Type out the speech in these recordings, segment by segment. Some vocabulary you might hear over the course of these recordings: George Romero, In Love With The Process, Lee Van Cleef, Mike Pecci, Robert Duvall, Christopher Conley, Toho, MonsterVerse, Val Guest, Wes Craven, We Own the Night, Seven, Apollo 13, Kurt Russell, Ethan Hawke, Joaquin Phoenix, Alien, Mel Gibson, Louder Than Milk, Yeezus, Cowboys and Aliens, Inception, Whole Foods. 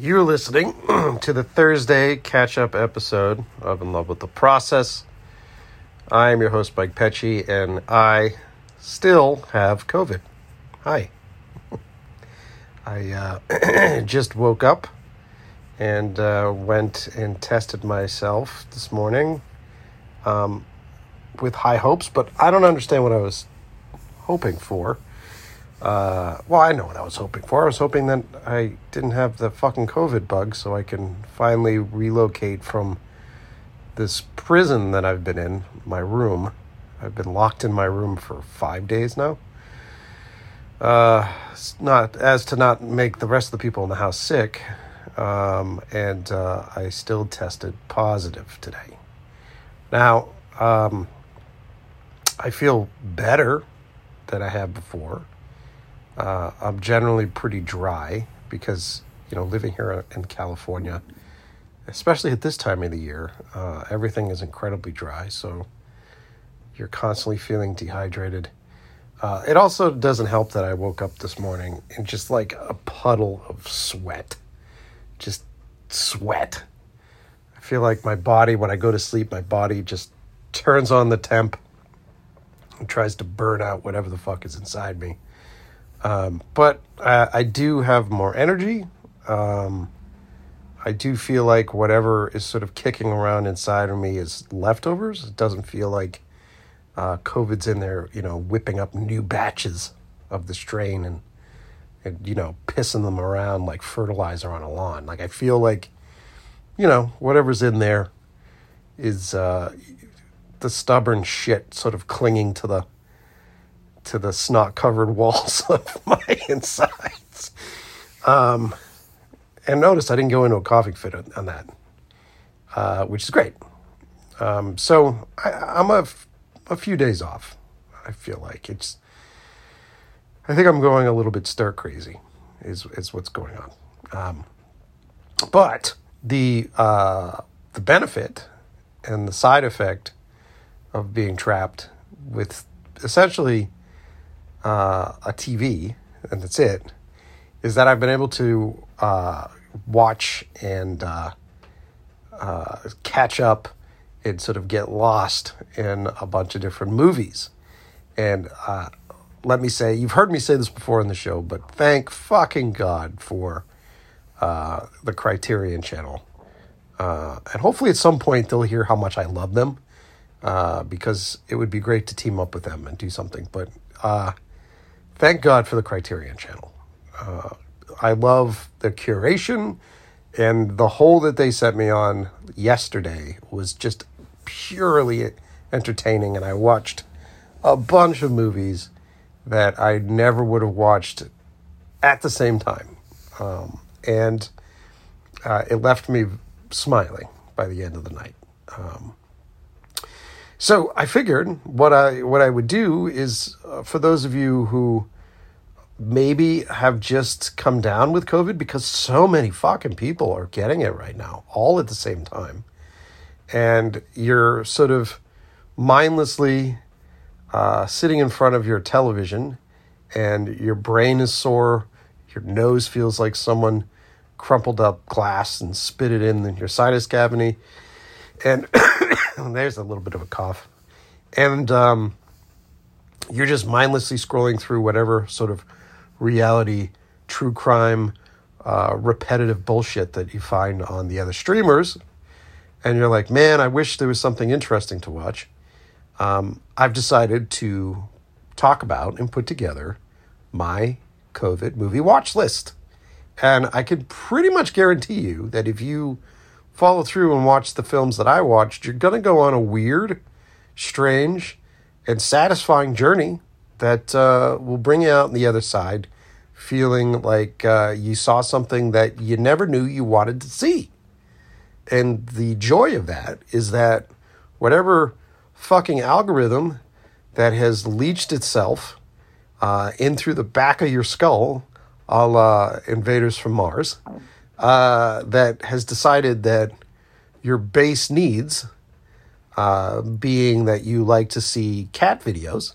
You're listening to the Thursday catch-up episode of In Love With The Process. I am your host, Mike Pecci, and I still have COVID. Hi. I just woke up and went and tested myself this morning with high hopes, but I don't understand what I was hoping for. Well, I know what I was hoping for. I was hoping that I didn't have the fucking COVID bug so I can finally relocate from this prison that I've been in, my room. I've been locked in my room for 5 days now. Not to make the rest of the people in the house sick. And I still tested positive today. Now, I feel better than I have before. I'm generally pretty dry because, you know, living here in California, especially at this time of the year, everything is incredibly dry. So you're constantly feeling dehydrated. It also doesn't help that I woke up this morning in just like a puddle of sweat, just sweat. I feel like my body, when I go to sleep, my body just turns on the temp and tries to burn out whatever the fuck is inside me. But I do have more energy. I do feel like whatever is sort of kicking around inside of me is leftovers. It doesn't feel like COVID's in there, you know, whipping up new batches of the strain and, you know, pissing them around like fertilizer on a lawn. Like, I feel like, you know, whatever's in there is the stubborn shit sort of clinging to the snot-covered walls of my insides. And notice I didn't go into a coughing fit on that, which is great. So I'm a few days off, I feel like. I think I'm going a little bit stir-crazy is what's going on. But the benefit and the side effect of being trapped with essentially a TV, and that's it, is that I've been able to watch and catch up and sort of get lost in a bunch of different movies. And let me say, you've heard me say this before on the show, but thank fucking God for the Criterion channel. And hopefully at some point they'll hear how much I love them, because it would be great to team up with them and do something. But thank God for the Criterion channel. I love the curation, and the hole that they set me on yesterday was just purely entertaining, and I watched a bunch of movies that I never would have watched at the same time. And it left me smiling by the end of the night. So I figured what I would do is, for those of you who maybe have just come down with COVID, because so many fucking people are getting it right now, all at the same time, and you're sort of mindlessly sitting in front of your television, and your brain is sore, your nose feels like someone crumpled up glass and spit it in your sinus cavity, and there's a little bit of a cough. And you're just mindlessly scrolling through whatever sort of reality, true crime, repetitive bullshit that you find on the other streamers. And you're like, man, I wish there was something interesting to watch. I've decided to talk about and put together my COVID movie watch list. And I can pretty much guarantee you that if you follow through and watch the films that I watched, you're going to go on a weird, strange, and satisfying journey that will bring you out on the other side feeling like you saw something that you never knew you wanted to see. And the joy of that is that whatever fucking algorithm that has leached itself in through the back of your skull, a la Invaders from Mars, that has decided that your base needs, being that you like to see cat videos,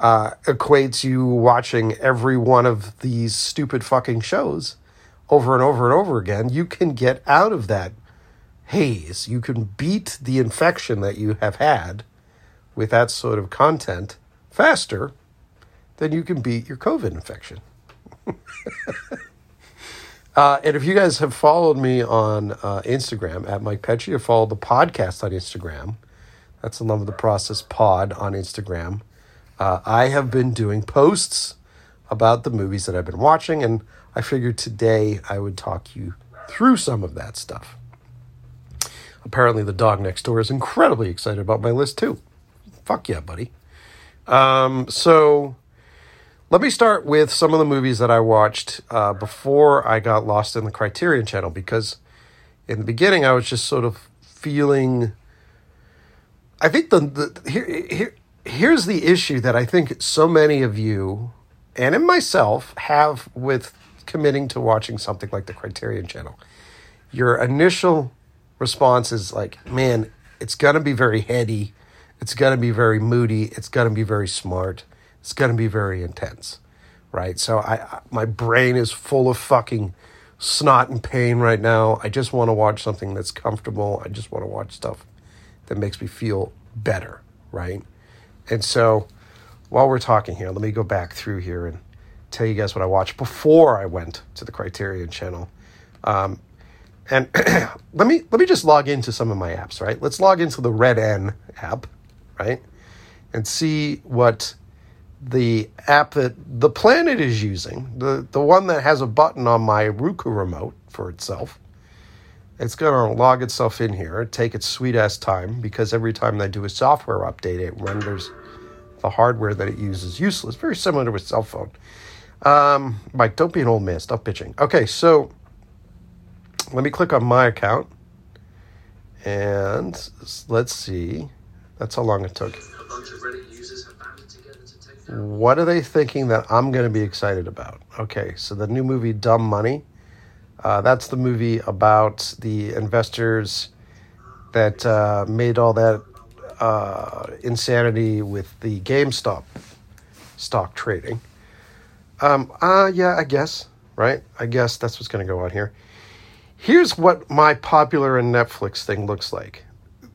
equates you watching every one of these stupid fucking shows over and over and over again, you can get out of that haze. You can beat the infection that you have had with that sort of content faster than you can beat your COVID infection. And if you guys have followed me on Instagram at Mike Pecci, or followed the podcast on Instagram, that's In Love With The Process pod on Instagram. I have been doing posts about the movies that I've been watching, and I figured today I would talk you through some of that stuff. Apparently the dog next door is incredibly excited about my list too. Fuck yeah, buddy. So let me start with some of the movies that I watched before I got lost in the Criterion channel, because in the beginning I was just sort of feeling... I think here's the issue that I think so many of you, and in myself, have with committing to watching something like the Criterion channel. Your initial response is like, man, it's going to be very heady. It's going to be very moody. It's going to be very smart. It's going to be very intense, right? So my brain is full of fucking snot and pain right now. I just want to watch something that's comfortable. I just want to watch stuff that makes me feel better, right? And so while we're talking here, let me go back through here and tell you guys what I watched before I went to the Criterion channel. And let me just log into some of my apps, right? Let's log into the Red N app, right? And see what the app that the planet is using, the one that has a button on my Roku remote for itself, it's going to log itself in here, take its sweet-ass time, because every time they do a software update, it renders the hardware that it uses useless. Very similar to a cell phone. Mike, don't be an old man. Stop bitching. Okay, so let me click on my account, and let's see. That's how long it took. What are they thinking that I'm going to be excited about? Okay, so the new movie, Dumb Money. That's the movie about the investors that made all that insanity with the GameStop stock trading. Yeah, I guess, right? I guess that's what's going to go on here. Here's what my popular and Netflix thing looks like.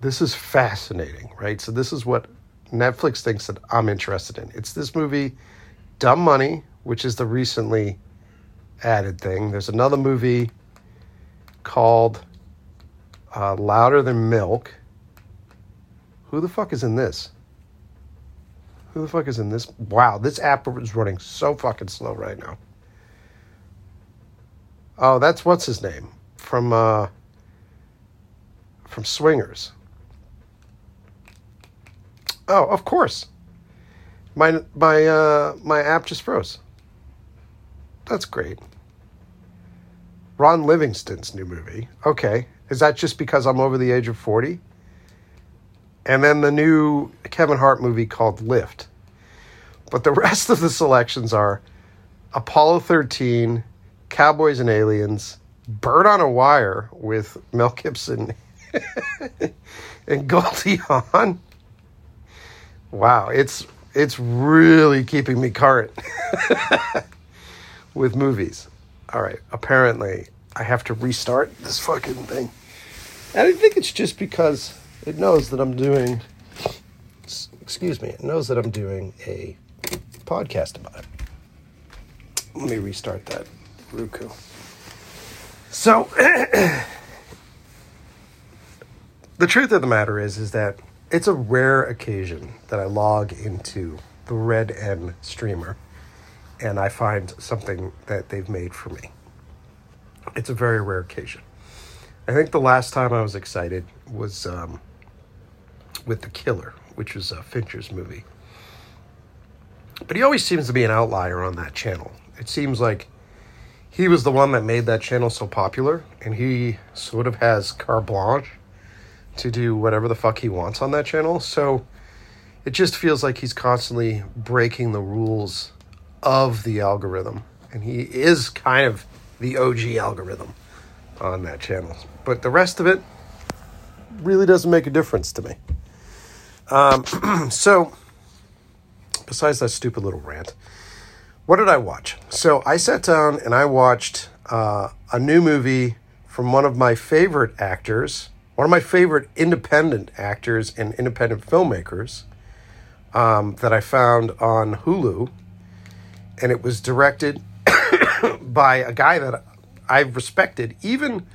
This is fascinating, right? So this is what Netflix thinks that I'm interested in. It's this movie, Dumb Money, which is the recently added thing. There's another movie called Louder Than Milk. Who the fuck is in this? Who the fuck is in this? Wow, this app is running so fucking slow right now. Oh, that's what's his name from Swingers. Oh, of course. My app just froze. That's great. Ron Livingston's new movie. Okay. Is that just because I'm over the age of 40? And then the new Kevin Hart movie called Lift. But the rest of the selections are Apollo 13, Cowboys and Aliens, Bird on a Wire with Mel Gibson and Goldie Hawn. Wow, it's really keeping me current. With movies. All right, apparently I have to restart this fucking thing. And I think it's just because it knows that I'm doing... Excuse me. It knows that I'm doing a podcast about it. Let me restart that Roku. So, the truth of the matter is that it's a rare occasion that I log into the Red N streamer and I find something that they've made for me. It's a very rare occasion. I think the last time I was excited was with The Killer, which was Fincher's movie. But he always seems to be an outlier on that channel. It seems like he was the one that made that channel so popular, and he sort of has carte blanche to do whatever the fuck he wants on that channel. So it just feels like he's constantly breaking the rules of the algorithm, and he is kind of the OG algorithm on that channel, but the rest of it really doesn't make a difference to me. So besides that stupid little rant, what did I watch? So I sat down and I watched a new movie from one of my favorite actors, one of my favorite independent actors and independent filmmakers that I found on Hulu. And it was directed by a guy that I've respected. Even,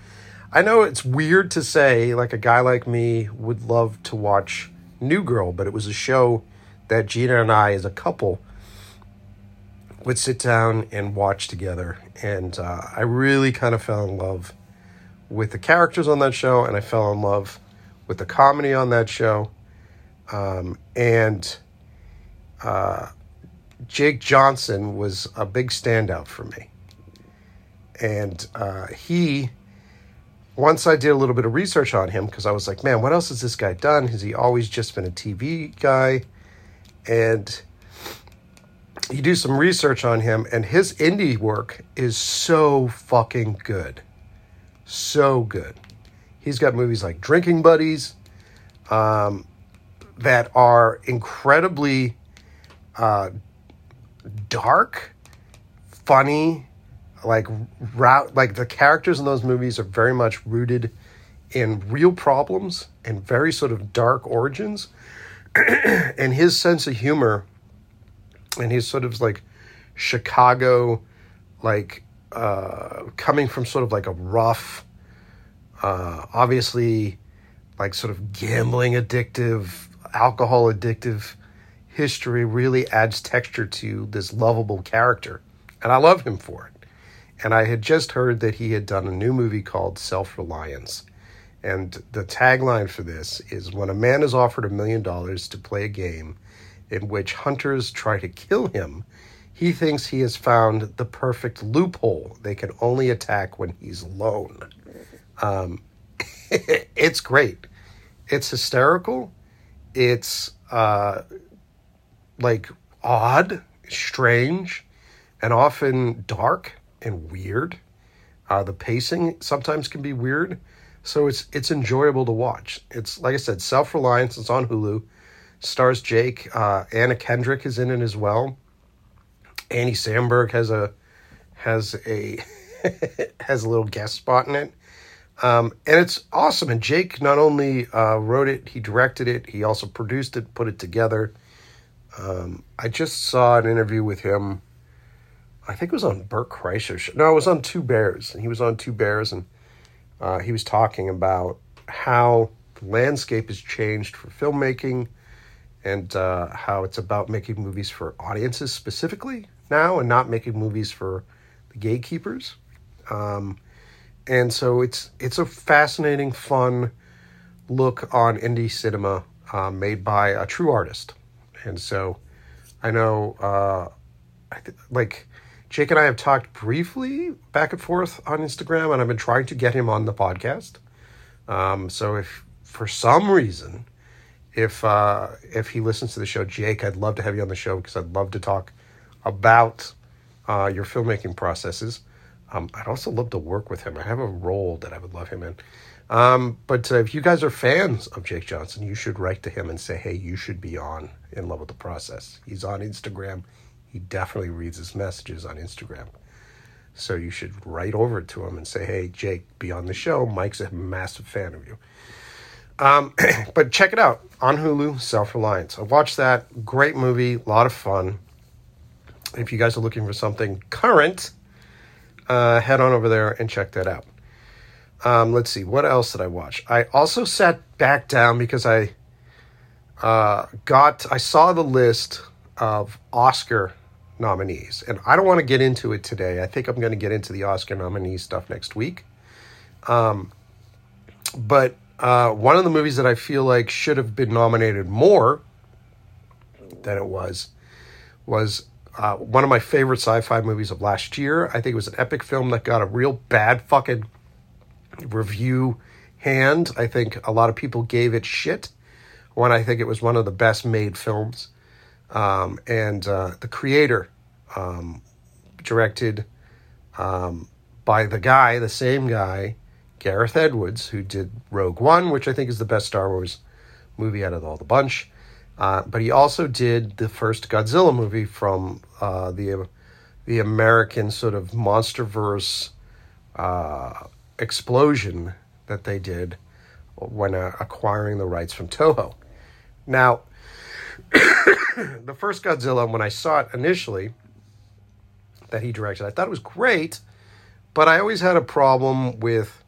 I know it's weird to say, like, a guy like me would love to watch New Girl, but it was a show that Gina and I, as a couple, would sit down and watch together. And I really kind of fell in love with the characters on that show, and I fell in love with the comedy on that show. Jake Johnson was a big standout for me. And once I did a little bit of research on him, because I was like, man, what else has this guy done? Has he always just been a TV guy? And you do some research on him, and his indie work is so fucking good. So good. He's got movies like Drinking Buddies that are incredibly dark, funny, like the characters in those movies are very much rooted in real problems and very sort of dark origins. And his sense of humor and his sort of like Chicago, like coming from sort of like a rough, obviously like sort of gambling addictive, alcohol addictive history really adds texture to this lovable character. And I love him for it. And I had just heard that he had done a new movie called Self-Reliance. And the tagline for this is, when a man is offered $1 million to play a game in which hunters try to kill him, he thinks he has found the perfect loophole. They can only attack when he's alone. It's great. It's hysterical. It's like odd, strange, and often dark and weird. The pacing sometimes can be weird. So it's enjoyable to watch. It's, like I said, Self-Reliance. It's on Hulu. Stars Jake. Anna Kendrick is in it as well. Andy Samberg has a has a little guest spot in it. And it's awesome. And Jake not only wrote it, he directed it. He also produced it, put it together. I just saw an interview with him. I think it was on Bert Kreischer's show. No, it was on Two Bears. And he was on Two Bears, and he was talking about how the landscape has changed for filmmaking, and how it's about making movies for audiences specifically now and not making movies for the gatekeepers. And so it's a fascinating, fun look on indie cinema made by a true artist. And so I know, Jake and I have talked briefly back and forth on Instagram, and I've been trying to get him on the podcast. So if for some reason, if he listens to the show, Jake, I'd love to have you on the show, because I'd love to talk about your filmmaking processes. I'd also love to work with him. I have a role that I would love him in. But if you guys are fans of Jake Johnson, you should write to him and say, hey, you should be on In Love With The Process. He's on Instagram. He definitely reads his messages on Instagram. So you should write over to him and say, hey, Jake, be on the show. Mike's a massive fan of you. But check it out. On Hulu, Self-Reliance. I watched that. Great movie. A lot of fun. If you guys are looking for something current, head on over there and check that out. Let's see. What else did I watch? I also sat back down because I saw the list of Oscar nominees. And I don't want to get into it today. I think I'm going to get into the Oscar nominee stuff next week. But one of the movies that I feel like should have been nominated more than it was one of my favorite sci-fi movies of last year. I think it was an epic film that got a real bad fucking review hand. I think a lot of people gave it shit when I think it was one of the best made films. And the creator, directed by the same guy, Gareth Edwards, who did Rogue One, which I think is the best Star Wars movie out of all the bunch. But he also did the first Godzilla movie from the American sort of monsterverse explosion that they did when acquiring the rights from Toho. Now, the first Godzilla, when I saw it initially, that he directed, I thought it was great, but I always had a problem with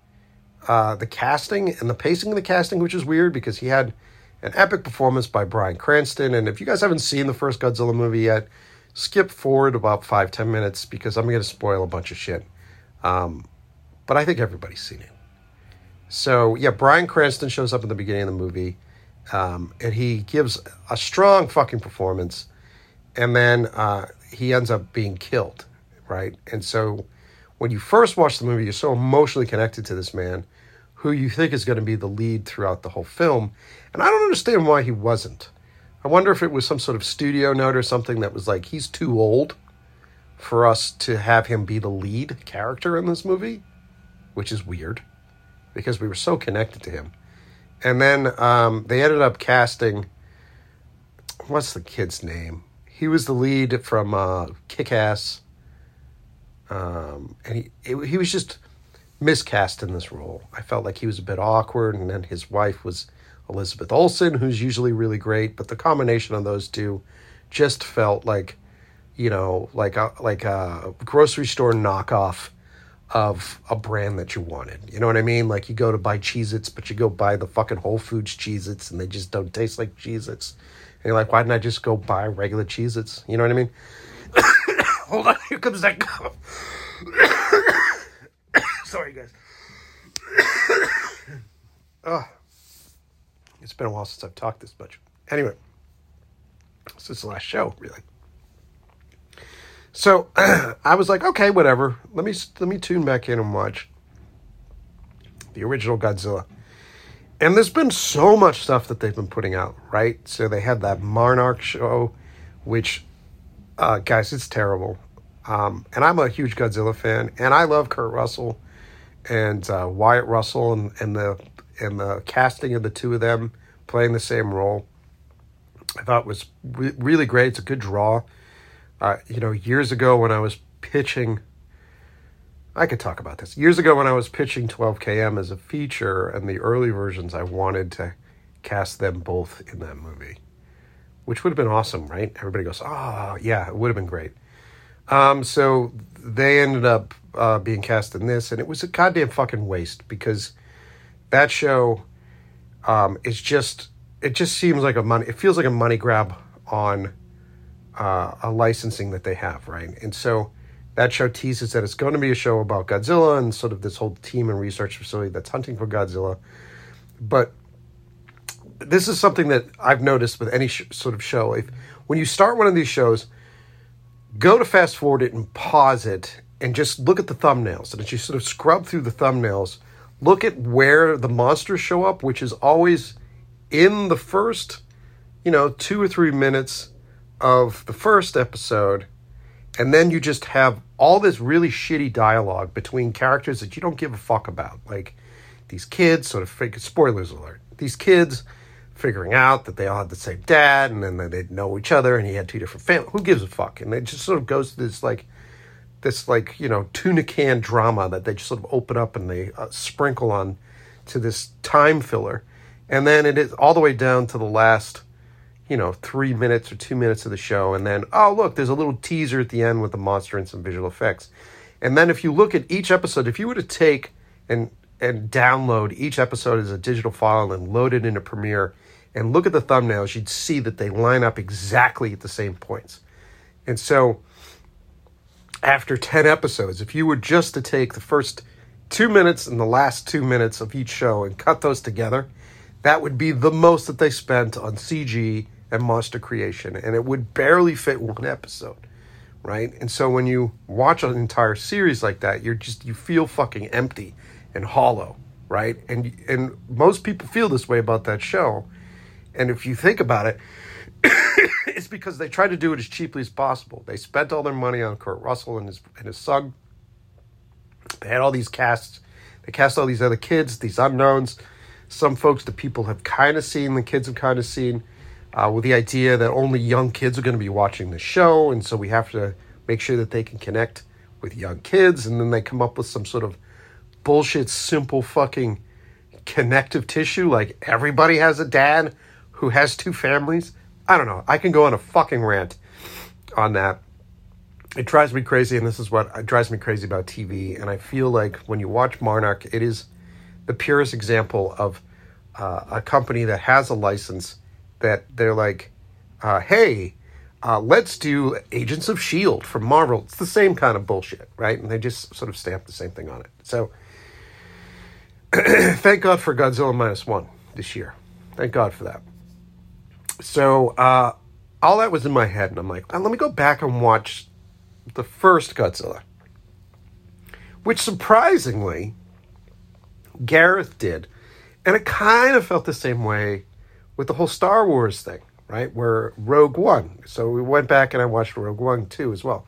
the casting and the pacing of the casting, which is weird because he had an epic performance by Bryan Cranston. And if you guys haven't seen the first Godzilla movie yet, skip forward about 5-10 minutes because I'm going to spoil a bunch of shit. But I think everybody's seen it. So, yeah, Bryan Cranston shows up in the beginning of the movie, and he gives a strong fucking performance, and then he ends up being killed, right? And so when you first watch the movie, you're so emotionally connected to this man who you think is going to be the lead throughout the whole film, and I don't understand why he wasn't. I wonder if it was some sort of studio note or something that was like, he's too old for us to have him be the lead character in this movie, which is weird because we were so connected to him. And then they ended up casting, what's the kid's name? He was the lead from Kick-Ass. And he was just miscast in this role. I felt like he was a bit awkward. And then his wife was Elizabeth Olsen, who's usually really great. But the combination of those two just felt like, you know, like a grocery store knockoff of a brand that you wanted. You know what I mean? Like you go to buy Cheez-Its, but you go buy the fucking Whole Foods Cheez-Its and they just don't taste like Cheez-Its. And you're like, why didn't I just go buy regular Cheez-Its? You know what I mean? Hold on, here comes that cough. Sorry, guys. Oh, it's been a while since I've talked this much. Anyway, since the last show, really. So I was like, okay, whatever. Let me tune back in and watch the original Godzilla. And there's been so much stuff that they've been putting out, right? So they had that Monarch show, which, guys, it's terrible. And I'm a huge Godzilla fan, and I love Kurt Russell and Wyatt Russell and the casting of the two of them playing the same role. I thought it was really great. It's a good draw. Years ago when I was pitching, I could talk about this. Years ago when I was pitching 12KM as a feature and the early versions, I wanted to cast them both in that movie, which would have been awesome, right? Everybody goes, oh, yeah, it would have been great. So they ended up being cast in this, and it was a goddamn fucking waste because that show is just, it just seems like it feels like a money grab on a licensing that they have, right? And so that show teases that it's going to be a show about Godzilla and sort of this whole team and research facility that's hunting for Godzilla. But this is something that I've noticed with any sort of show. When you start one of these shows, go to fast forward it and pause it and just look at the thumbnails. And as you sort of scrub through the thumbnails, look at where the monsters show up, which is always in the first, 2 or 3 minutes of the first episode, and then you just have all this really shitty dialogue between characters that you don't give a fuck about, like these kids sort of spoilers alert, these kids figuring out that they all had the same dad, and then they didn't know each other, and he had two different families. Who gives a fuck? And it just sort of goes to this tuna can drama that they just sort of open up and they sprinkle on to this time filler, and then it is all the way down to the last 3 minutes or 2 minutes of the show, and then, oh, look, there's a little teaser at the end with the monster and some visual effects. And then if you look at each episode, if you were to take and download each episode as a digital file and load it into Premiere and look at the thumbnails, you'd see that they line up exactly at the same points. And so after 10 episodes, if you were just to take the first 2 minutes and the last 2 minutes of each show and cut those together, that would be the most that they spent on CG and monster creation, and it would barely fit one episode, right? And so when you watch an entire series like that, you feel fucking empty and hollow, right? And most people feel this way about that show, and if you think about it, it's because they tried to do it as cheaply as possible. They spent all their money on Kurt Russell and his son. They had all these casts. They cast all these other kids, these unknowns. Some folks that people have kind of seen, the kids have kind of seen, with the idea that only young kids are going to be watching the show, and so we have to make sure that they can connect with young kids, and then they come up with some sort of bullshit, simple fucking connective tissue. Like, everybody has a dad who has two families. I don't know. I can go on a fucking rant on that. It drives me crazy, and this is what drives me crazy about TV. And I feel like when you watch Monarch, it is the purest example of a company that has a license that they're like, hey, let's do Agents of S.H.I.E.L.D. from Marvel. It's the same kind of bullshit, right? And they just sort of stamp the same thing on it. So thank God for Godzilla Minus One this year. Thank God for that. So all that was in my head, and I'm like, let me go back and watch the first Godzilla, which surprisingly Gareth did. And it kind of felt the same way with the whole Star Wars thing, right? Where Rogue One. So we went back and I watched Rogue One 2 as well.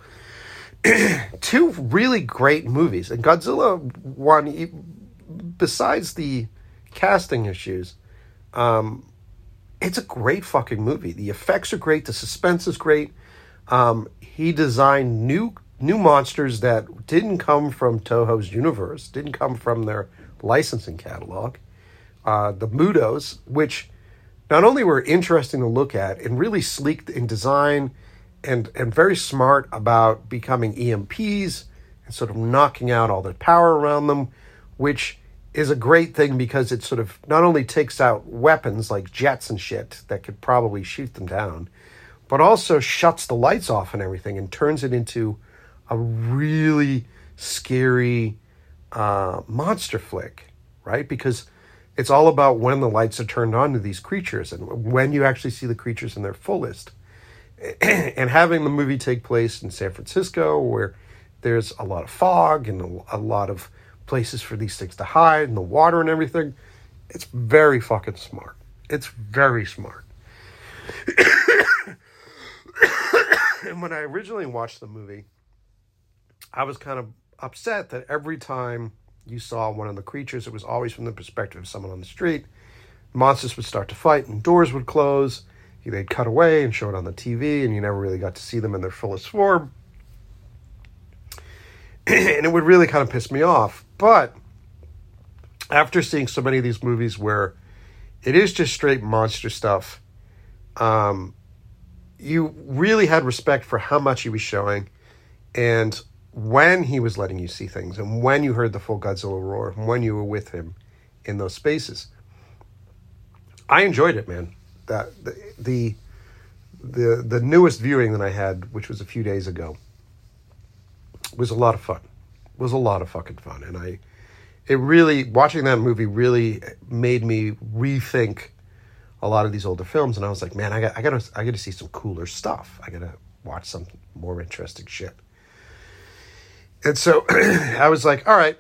Two really great movies. And Godzilla 1, besides the casting issues, it's a great fucking movie. The effects are great. The suspense is great. He designed new monsters that didn't come from Toho's universe, didn't come from their licensing catalog. The Mudos, which not only were interesting to look at and really sleek in design and very smart about becoming EMPs and sort of knocking out all the power around them, which is a great thing because it sort of not only takes out weapons like jets and shit that could probably shoot them down, but also shuts the lights off and everything and turns it into a really scary monster flick, right? Because it's all about when the lights are turned on to these creatures and when you actually see the creatures in their fullest. And having the movie take place in San Francisco, where there's a lot of fog and a lot of places for these things to hide and the water and everything, it's very fucking smart. It's very smart. And when I originally watched the movie, I was kind of upset that every time you saw one of the creatures, it was always from the perspective of someone on the street. Monsters would start to fight and doors would close. They'd cut away and show it on the TV, and you never really got to see them in their fullest form. And it would really kind of piss me off. But after seeing so many of these movies where it is just straight monster stuff, you really had respect for how much he was showing and when he was letting you see things and when you heard the full Godzilla roar and when you were with him in those spaces. I enjoyed it, man. That the newest viewing that I had, which was a few days ago, was a lot of fun. Was a lot of fucking fun. And it really, watching that movie really made me rethink a lot of these older films, and I was like, man, I got to see some cooler stuff. I got to watch some more interesting shit. And so I was like, all right,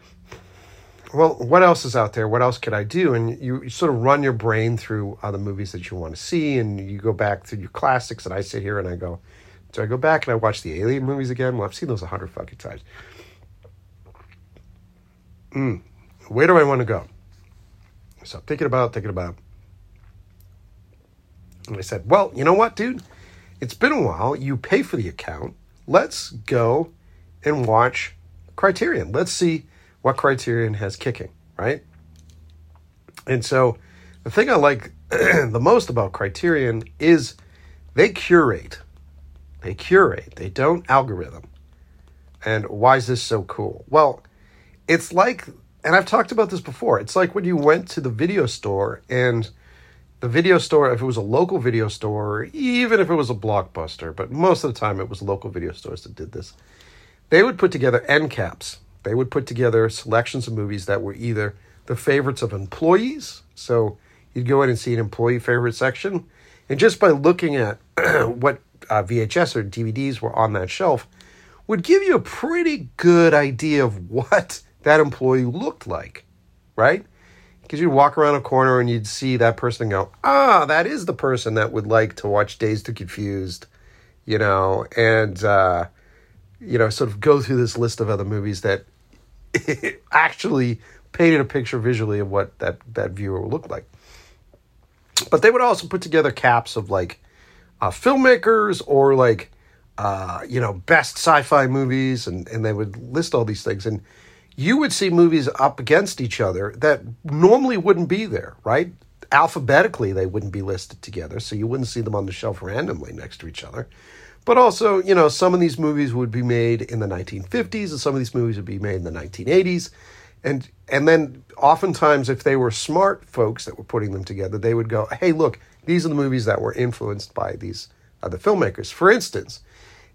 well, what else is out there? What else could I do? And you sort of run your brain through other movies that you want to see, and you go back through your classics, and I sit here and I go, do I go back and I watch the Alien movies again? Well, I've seen those 100 fucking times. Where do I want to go? So I'm thinking about. And I said, well, you know what, dude? It's been a while. You pay for the account. Let's go and watch Criterion. Let's see what Criterion has kicking, right? And so the thing I like the most about Criterion is they curate. They don't algorithm. And why is this so cool? Well, it's like, and I've talked about this before, it's like when you went to the video store and the video store, if it was a local video store, even if it was a Blockbuster, but most of the time it was local video stores that did this, they would put together end caps. They would put together selections of movies that were either the favorites of employees. So you'd go in and see an employee favorite section. And just by looking at what VHS or DVDs were on that shelf would give you a pretty good idea of what that employee looked like, right? Because you'd walk around a corner and you'd see that person and go, that is the person that would like to watch Dazed and Confused, and, sort of go through this list of other movies that actually painted a picture visually of what that viewer looked like. But they would also put together caps of, like, filmmakers or, like, best sci-fi movies, and they would list all these things. And you would see movies up against each other that normally wouldn't be there, right? Alphabetically, they wouldn't be listed together, so you wouldn't see them on the shelf randomly next to each other. But also, you know, some of these movies would be made in the 1950s, and some of these movies would be made in the 1980s. And then oftentimes, if they were smart folks that were putting them together, they would go, hey, look, these are the movies that were influenced by these other filmmakers. For instance,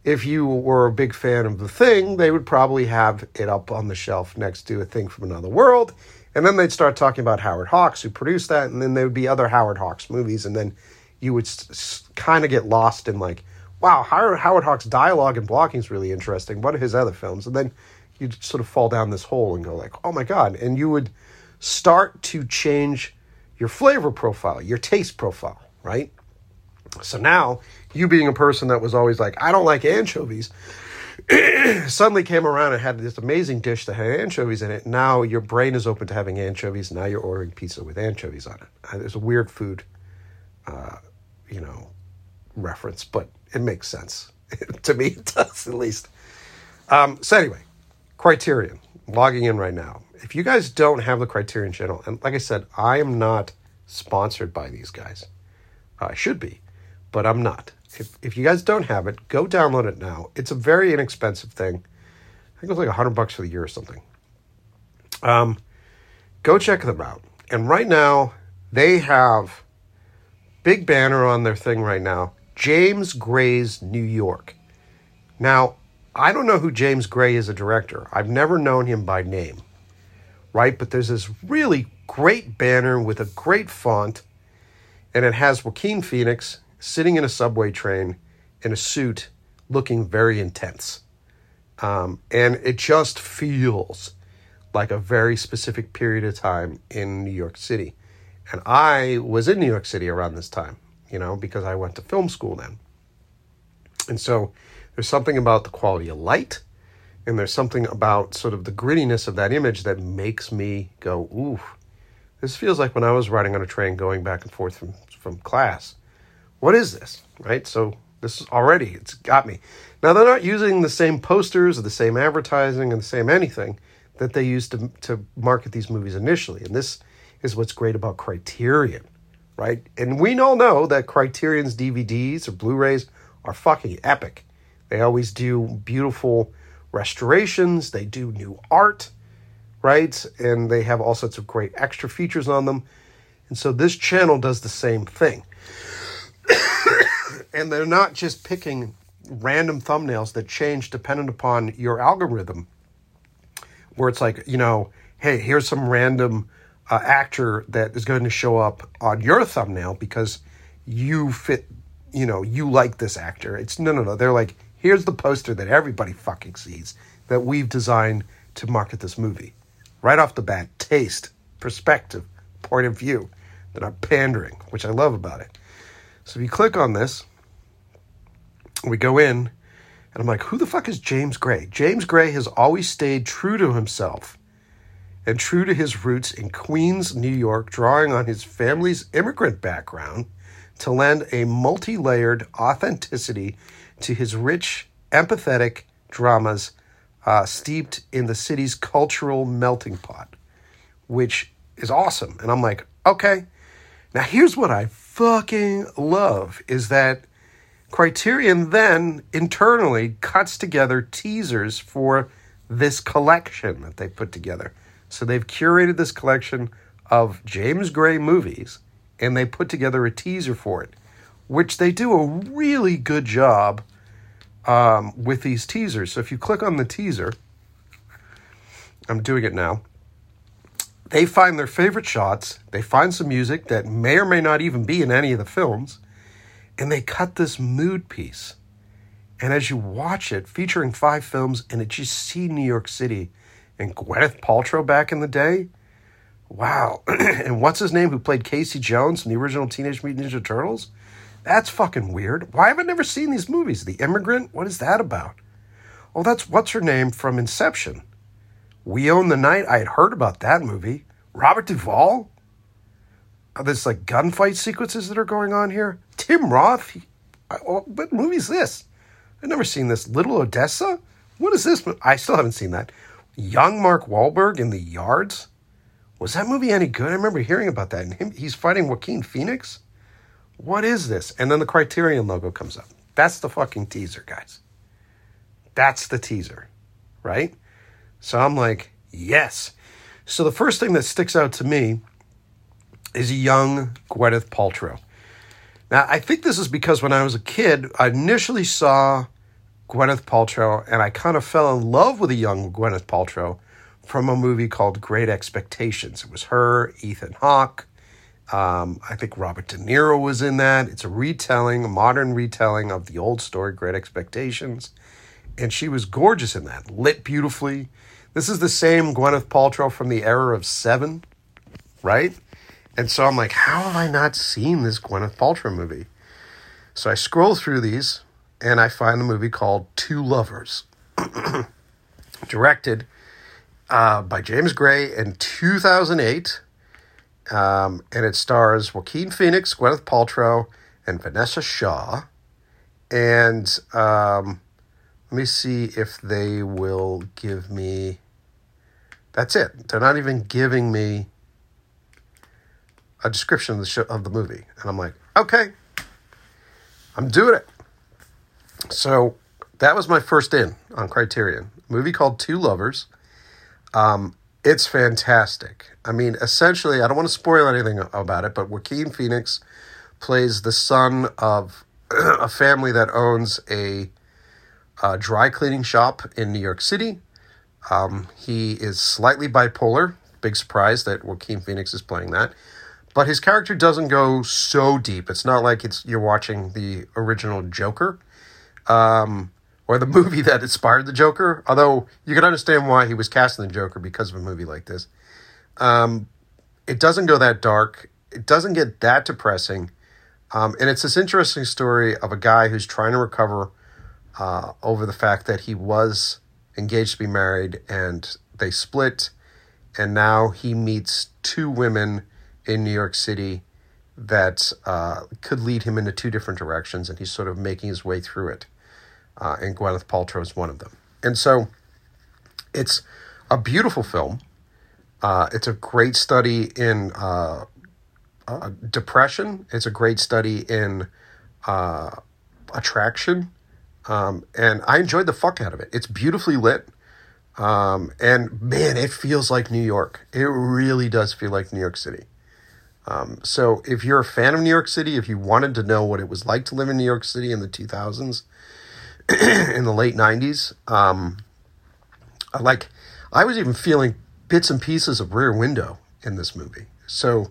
if you were a big fan of The Thing, they would probably have it up on the shelf next to A Thing from Another World. And then they'd start talking about Howard Hawks, who produced that, and then there would be other Howard Hawks movies. And then you would kind of get lost in, like, wow, Howard Hawks' dialogue and blocking is really interesting. What are his other films? And then you'd sort of fall down this hole and go like, oh my God. And you would start to change your flavor profile, your taste profile, right? So now you being a person that was always like, I don't like anchovies, suddenly came around and had this amazing dish that had anchovies in it. Now your brain is open to having anchovies. Now you're ordering pizza with anchovies on it. There's a weird food, reference, but it makes sense. To me, it does, at least. So anyway, Criterion, logging in right now. If you guys don't have the Criterion channel, and like I said, I am not sponsored by these guys. I should be, but I'm not. If you guys don't have it, go download it now. It's a very inexpensive thing. I think it was like $100 for the year or something. Go check them out. And right now, they have big banner on their thing right now, James Gray's New York. Now, I don't know who James Gray is, a director. I've never known him by name, right? But there's this really great banner with a great font, and it has Joaquin Phoenix sitting in a subway train in a suit looking very intense. And it just feels like a very specific period of time in New York City. And I was in New York City around this time, you know, because I went to film school then. And so there's something about the quality of light, and there's something about sort of the grittiness of that image that makes me go, ooh, this feels like when I was riding on a train going back and forth from class. What is this, right? So this is already, it's got me. Now, they're not using the same posters or the same advertising and the same anything that they used to market these movies initially. And this is what's great about Criterion, right? And we all know that Criterion's DVDs or Blu-rays are fucking epic. They always do beautiful restorations. They do new art, right? And they have all sorts of great extra features on them. And so this channel does the same thing. And they're not just picking random thumbnails that change dependent upon your algorithm, where it's like, you know, hey, here's some random actor that is going to show up on your thumbnail because you fit, you know, you like this actor. It's no. They're like, here's the poster that everybody fucking sees that we've designed to market this movie. Right off the bat, taste, perspective, point of view. They're not pandering, which I love about it. So if you click on this, we go in, and I'm like, who the fuck is James Gray? James Gray has always stayed true to himself and true to his roots in Queens, New York, drawing on his family's immigrant background to lend a multi-layered authenticity to his rich, empathetic dramas steeped in the city's cultural melting pot, which is awesome. And I'm like, okay, now here's what I fucking love is that Criterion then internally cuts together teasers for this collection that they put together. So they've curated this collection of James Gray movies, and they put together a teaser for it, which they do a really good job with these teasers. So if you click on the teaser, I'm doing it now, they find their favorite shots, they find some music that may or may not even be in any of the films, and they cut this mood piece. And as you watch it, featuring 5 films, and it just see New York City and Gwyneth Paltrow back in the day, wow. And what's his name who played Casey Jones in the original Teenage Mutant Ninja Turtles? That's fucking weird. Why have I never seen these movies? The Immigrant? What is that about? Oh, that's what's her name from Inception. We Own the Night? I had heard about that movie. Robert Duvall? There's like gunfight sequences that are going on here. Tim Roth? What movie is this? I've never seen this. Little Odessa? What is this? I still haven't seen that. young Mark Wahlberg in The Yards? Was that movie any good? I remember hearing about that. And he's fighting Joaquin Phoenix? What is this? And then the Criterion logo comes up. That's the fucking teaser, guys. That's the teaser, right? So I'm like, yes. So the first thing that sticks out to me is a young Gwyneth Paltrow. Now, I think this is because when I was a kid, I initially saw Gwyneth Paltrow, and I kind of fell in love with a young Gwyneth Paltrow from a movie called Great Expectations. It was her, Ethan Hawke. I think Robert De Niro was in that. It's a retelling, a modern retelling of the old story, Great Expectations. And she was gorgeous in that, lit beautifully. This is the same Gwyneth Paltrow from the era of Seven, right? And so I'm like, how have I not seen this Gwyneth Paltrow movie? So I scroll through these, and I find a movie called Two Lovers, directed by James Gray in 2008, and it stars Joaquin Phoenix, Gwyneth Paltrow, and Vanessa Shaw. And let me see if they will give me... That's it. They're not even giving me a description of the movie. And I'm like, okay, I'm doing it. So that was my first in on Criterion. A movie called Two Lovers. It's fantastic. I mean, essentially, I don't want to spoil anything about it, but Joaquin Phoenix plays the son of a family that owns a dry cleaning shop in New York City. He is slightly bipolar. Big surprise that Joaquin Phoenix is playing that. But his character doesn't go so deep. It's not like you're watching the original Joker, or the movie that inspired the Joker, although you can understand why he was casting the Joker because of a movie like this. It doesn't go that dark. It doesn't get that depressing. And it's this interesting story of a guy who's trying to recover over the fact that he was engaged to be married and they split. And now he meets two women in New York City that could lead him into two different directions. And he's sort of making his way through it. And Gwyneth Paltrow is one of them. And so it's a beautiful film. It's a great study in depression. It's a great study in attraction. And I enjoyed the fuck out of it. It's beautifully lit. And man, it feels like New York. It really does feel like New York City. So if you're a fan of New York City, if you wanted to know what it was like to live in New York City in the 2000s, in the late 90s, I was even feeling bits and pieces of Rear Window in this movie. So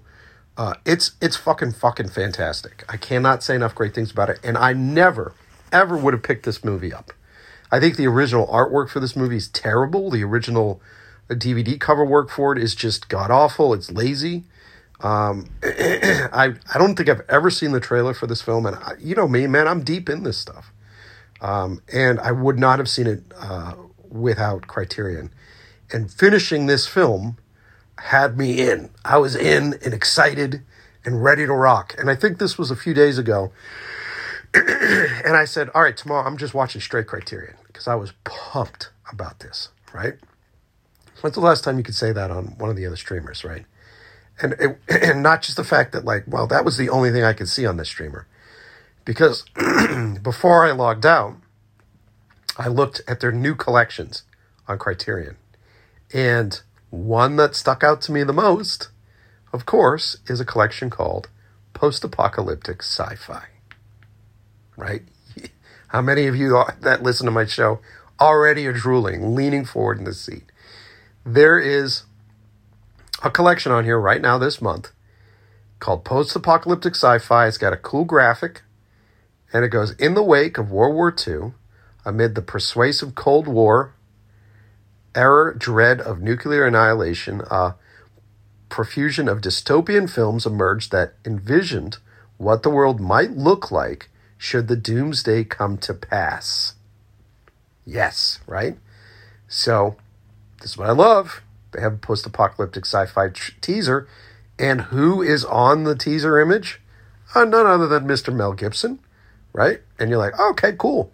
it's fucking fantastic. I cannot say enough great things about it, and I never, ever would have picked this movie up. I think the original artwork for this movie is terrible. The original DVD cover work for it is just god-awful. It's lazy. I don't think I've ever seen the trailer for this film, and you know me, man, I'm deep in this stuff. And I would not have seen it without Criterion. And finishing this film had me in. I was in and excited and ready to rock. And I think this was a few days ago. And I said, all right, tomorrow I'm just watching straight Criterion because I was pumped about this, right? When's the last time you could say that on one of the other streamers, right? And not just the fact that, like, well, that was the only thing I could see on this streamer. Because before I logged out, I looked at their new collections on Criterion. And one that stuck out to me the most, of course, is a collection called Post-Apocalyptic Sci-Fi. Right? How many of you that listen to my show already are drooling, leaning forward in the seat? There is a collection on here right now this month called Post-Apocalyptic Sci-Fi. It's got a cool graphic. And it goes, in the wake of World War II, amid the persuasive Cold War, error, dread of nuclear annihilation, a profusion of dystopian films emerged that envisioned what the world might look like should the doomsday come to pass. Yes, right? So, this is what I love. They have a post-apocalyptic sci-fi teaser. And who is on the teaser image? None other than Mr. Mel Gibson. Right? And you're like, oh, okay, cool.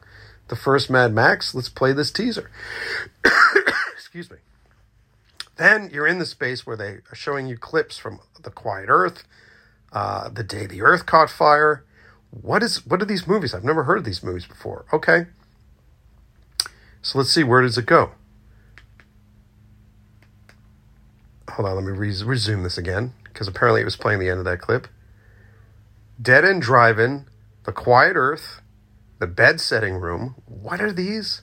The first Mad Max, let's play this teaser. Excuse me. Then you're in the space where they are showing you clips from The Quiet Earth, The Day the Earth Caught Fire. What are these movies? I've never heard of these movies before. Okay. So let's see, where does it go? Hold on, let me resume this again, because apparently it was playing the end of that clip. Dead End Drive-In, The Quiet Earth, The Bed Setting Room. What are these?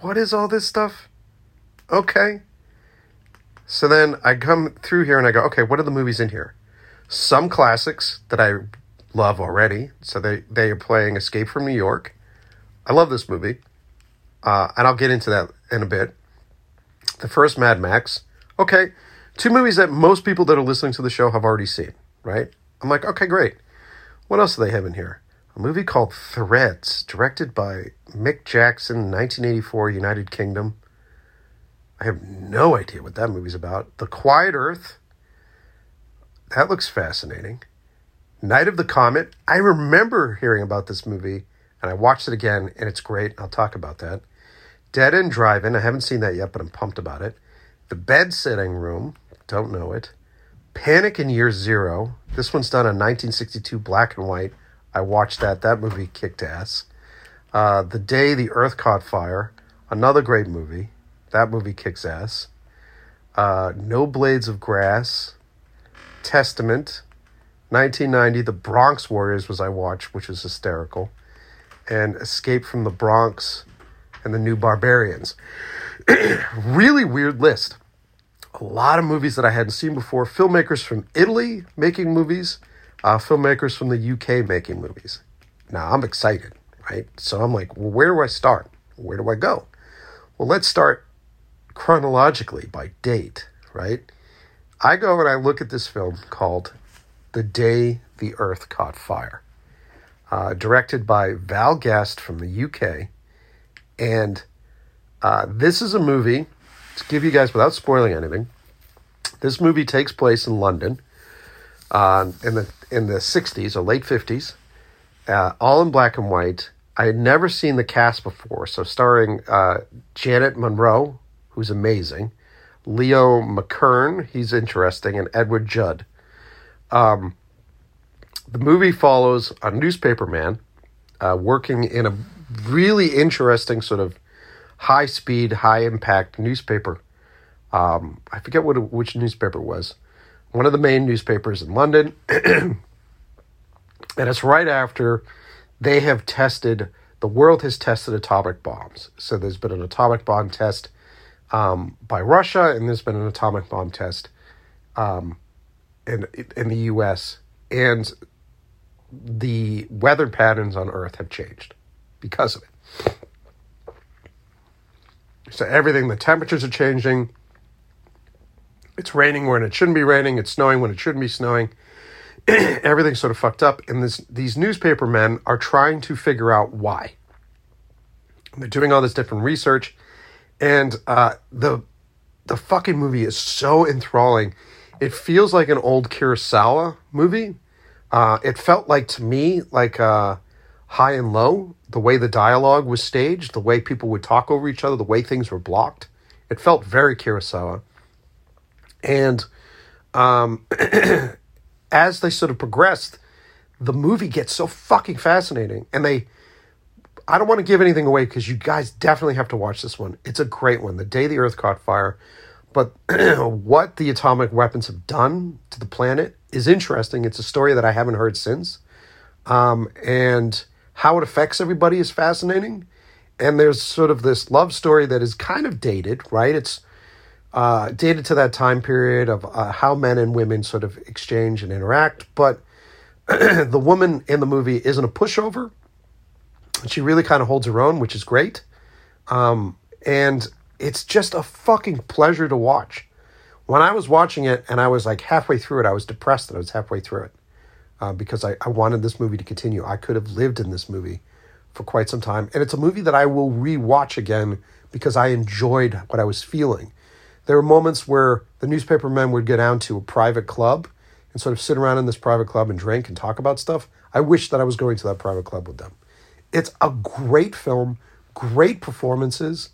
What is all this stuff? Okay. So then I come through here and I go, okay, what are the movies in here? Some classics that I love already. So they are playing Escape from New York. I love this movie. And I'll get into that in a bit. The first Mad Max. Okay, two movies that most people that are listening to the show have already seen, right? I'm like, okay, great. What else do they have in here? A movie called Threads, directed by Mick Jackson, 1984, United Kingdom. I have no idea what that movie's about. The Quiet Earth. That looks fascinating. Night of the Comet. I remember hearing about this movie, and I watched it again, and it's great. I'll talk about that. Dead End Drive-In. I haven't seen that yet, but I'm pumped about it. The Bed Setting Room. Don't know it. Panic in Year Zero. This one's done in 1962, black and white. I watched that. That movie kicked ass. The Day the Earth Caught Fire. Another great movie. That movie kicks ass. No Blades of Grass. Testament. 1990. The Bronx Warriors was I watched, which is hysterical. And Escape from the Bronx and the New Barbarians. Really weird list. A lot of movies that I hadn't seen before. Filmmakers from Italy making movies. Filmmakers from the UK making movies. Now, I'm excited, right? So I'm like, well, where do I start? Where do I go? Well, let's start chronologically by date, right? I go and I look at this film called The Day the Earth Caught Fire. Directed by Val Guest from the UK. And this is a movie... to give you guys, without spoiling anything, this movie takes place in London in the 60s or late 50s, all in black and white. I had never seen the cast before, so starring Janet Monroe, who's amazing, Leo McKern, he's interesting, and Edward Judd. The movie follows a newspaper man working in a really interesting sort of high-speed, high-impact newspaper. I forget which newspaper it was. One of the main newspapers in London. And it's right after they have tested, the world has tested atomic bombs. So there's been an atomic bomb test by Russia, and there's been an atomic bomb test in the U.S. And the weather patterns on Earth have changed because of it. So everything, the temperatures are changing. It's raining when it shouldn't be raining. It's snowing when it shouldn't be snowing. Everything's sort of fucked up. And these newspaper men are trying to figure out why. And they're doing all this different research. And the fucking movie is so enthralling. It feels like an old Kurosawa movie. It felt like, to me, like... High and Low, the way the dialogue was staged, the way people would talk over each other, the way things were blocked. It felt very Kurosawa. And as they sort of progressed, the movie gets so fucking fascinating. And I don't want to give anything away because you guys definitely have to watch this one. It's a great one, The Day the Earth Caught Fire. But what the atomic weapons have done to the planet is interesting. It's a story that I haven't heard since. And how it affects everybody is fascinating. And there's sort of this love story that is kind of dated, right? It's dated to that time period of how men and women sort of exchange and interact. But the woman in the movie isn't a pushover. She really kind of holds her own, which is great. And it's just a fucking pleasure to watch. When I was watching it and I was like halfway through it, I was depressed that I was halfway through it. Because I wanted this movie to continue. I could have lived in this movie for quite some time. And it's a movie that I will rewatch again because I enjoyed what I was feeling. There were moments where the newspaper men would go down to a private club and sort of sit around in this private club and drink and talk about stuff. I wish that I was going to that private club with them. It's a great film, great performances.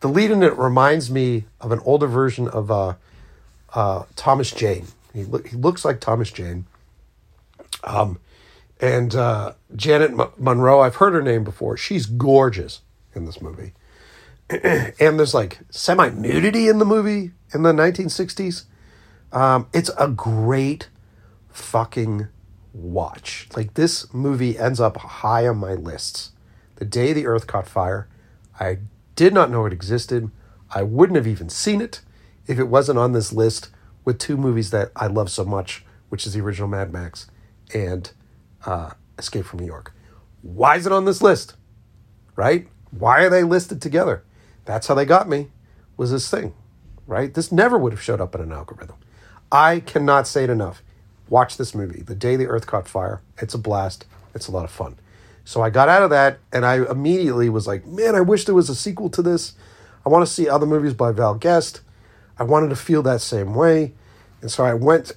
The lead in it reminds me of an older version of Thomas Jane. He looks like Thomas Jane. And Janet Monroe, I've heard her name before. She's gorgeous in this movie. And there's like semi-nudity in the movie in the 1960s. It's a great fucking watch. Like, this movie ends up high on my lists. The day the Earth caught fire, I did not know it existed. I wouldn't have even seen it if it wasn't on this list with two movies that I love so much, which is the original Mad Max and Escape from New York. Why is it on this list? Right? Why are they listed together? That's how they got me, was this thing, right? This never would have showed up in an algorithm. I cannot say it enough. Watch this movie, The Day the Earth Caught Fire. It's a blast. It's a lot of fun. So I got out of that, and I immediately was like, man, I wish there was a sequel to this. I want to see other movies by Val Guest. I wanted to feel that same way. And so I went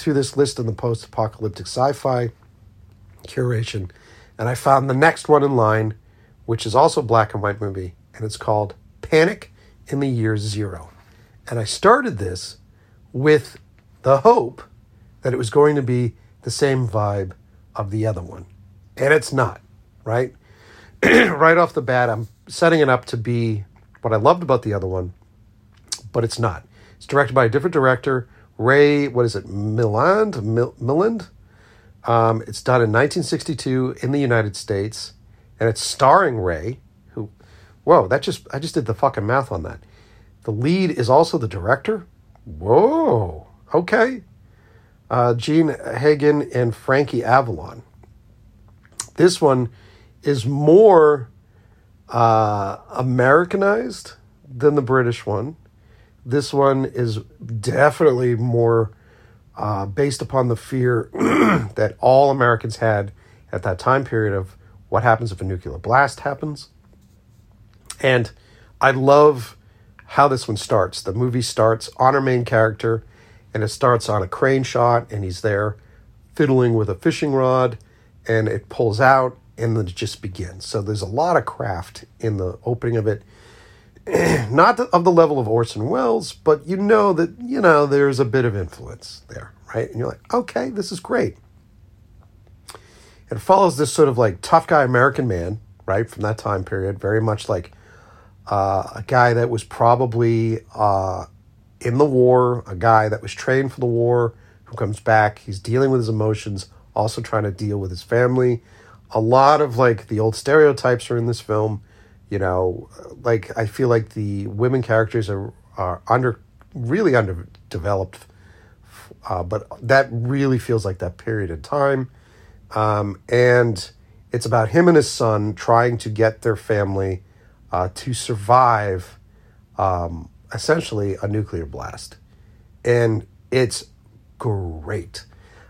through this list in the post-apocalyptic sci-fi curation, and I found the next one in line, which is also a black and white movie, and it's called Panic in the Year Zero. And I started this with the hope that it was going to be the same vibe of the other one. And it's not, right? Right off the bat, I'm setting it up to be what I loved about the other one, but it's not. It's directed by a different director, Ray, Milland. It's done in 1962 in the United States, and it's starring Ray, who, whoa, I just did the fucking math on that. The lead is also the director? Whoa, okay. Gene Hagen and Frankie Avalon. This one is more Americanized than the British one. This one is definitely more based upon the fear that all Americans had at that time period of what happens if a nuclear blast happens. And I love how this one starts. The movie starts on our main character, and it starts on a crane shot, and he's there fiddling with a fishing rod, and it pulls out, and then it just begins. So there's a lot of craft in the opening of it. Not of the level of Orson Welles, but you know that, you know, there's a bit of influence there, right? And you're like, okay, this is great. It follows this sort of like tough guy American man, right, from that time period, very much like a guy that was probably... in the war, a guy that was trained for the war, who comes back, he's dealing with his emotions, also trying to deal with his family. A lot of, like, the old stereotypes are in this film, you know, like, I feel like the women characters are underdeveloped, but that really feels like that period of time. And it's about him and his son trying to get their family to survive, essentially a nuclear blast. And it's great.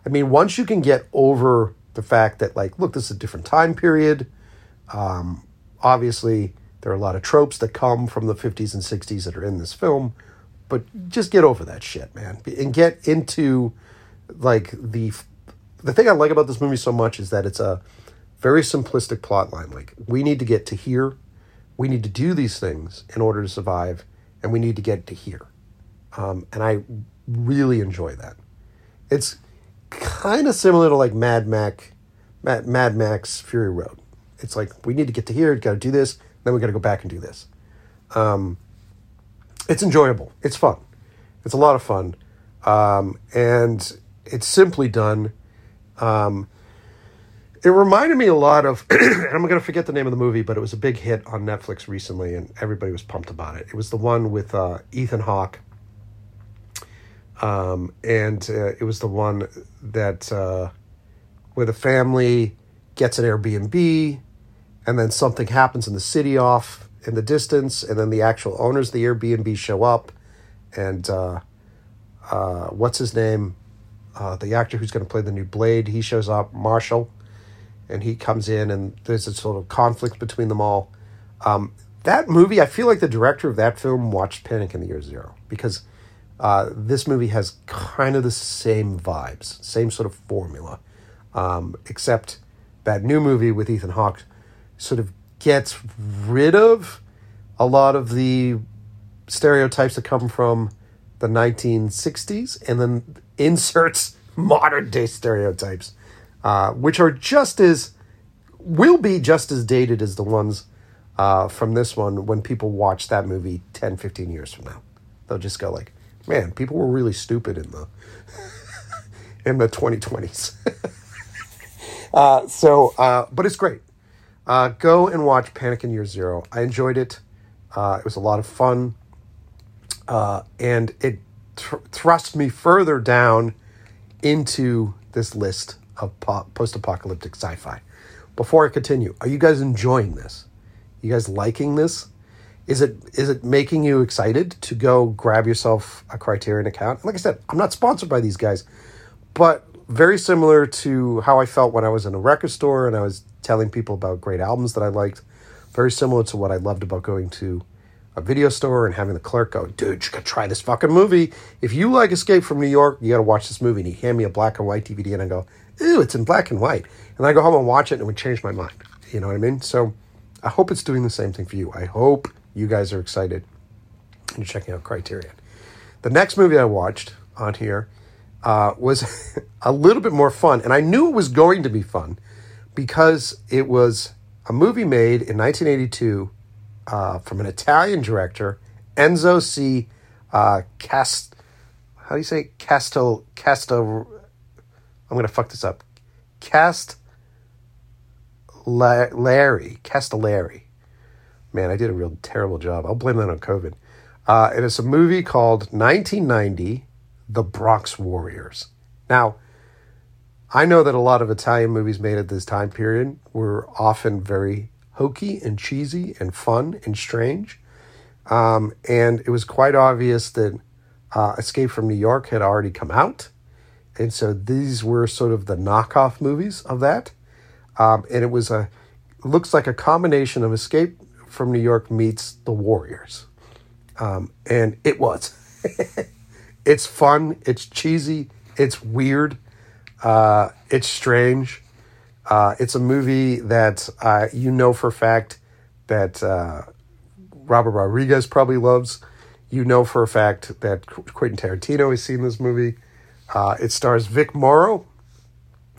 I mean, once you can get over the fact that, like, look, this is a different time period. Obviously, there are a lot of tropes that come from the 50s and 60s that are in this film, but just get over that shit, man. And get into, like, the thing I like about this movie so much is that it's a very simplistic plot line. Like, we need to get to here. We need to do these things in order to survive. And we need to get to here. And I really enjoy that. It's kind of similar to like Mad Max Fury Road. It's like, we need to get to here, got to do this, then we got to go back and do this. It's enjoyable. It's fun. It's a lot of fun. And it's simply done. It reminded me a lot of, and I'm going to forget the name of the movie, but it was a big hit on Netflix recently, and everybody was pumped about it. It was the one with Ethan Hawke, and it was the one that where the family gets an Airbnb, and then something happens in the city off in the distance, and then the actual owners of the Airbnb show up, and what's his name? The actor who's going to play the new Blade, he shows up, Marshall. And he comes in, and there's a sort of conflict between them all. That movie, I feel like the director of that film watched Panic in the Year Zero, because this movie has kind of the same vibes, same sort of formula, except that new movie with Ethan Hawke sort of gets rid of a lot of the stereotypes that come from the 1960s and then inserts modern day stereotypes, which are just as, will be just as dated as the ones from this one when people watch that movie 10, 15 years from now. They'll just go like, man, people were really stupid in the in the 2020s. But it's great. Go and watch Panic in Year Zero. I enjoyed it. It was a lot of fun. And it thrust me further down into this list of post-apocalyptic sci-fi. Before I continue, are you guys enjoying this? You guys liking this? Is it making you excited to go grab yourself a Criterion account? Like I said, I'm not sponsored by these guys, but very similar to how I felt when I was in a record store and I was telling people about great albums that I liked. Very similar to what I loved about going to a video store and having the clerk go, dude, you gotta try this fucking movie. If you like Escape from New York, you gotta watch this movie. And he'd hand me a black and white DVD and I go, ooh, it's in black and white. And I go home and watch it and it would change my mind. You know what I mean? So I hope it's doing the same thing for you. I hope you guys are excited and you're checking out Criterion. The next movie I watched on here was a little bit more fun. And I knew it was going to be fun because it was a movie made in 1982 from an Italian director, Enzo C. Castellari. Man, I did a real terrible job. I'll blame that on COVID. And it's a movie called 1990, The Bronx Warriors. Now, I know that a lot of Italian movies made at this time period were often very hokey and cheesy and fun and strange. And it was quite obvious that Escape from New York had already come out. And so these were sort of the knockoff movies of that. And it was looks like a combination of Escape from New York meets The Warriors. And it was. It's fun, it's cheesy, it's weird, it's strange. It's a movie that you know for a fact that Robert Rodriguez probably loves. You know for a fact that Quentin Tarantino has seen this movie. It stars Vic Morrow,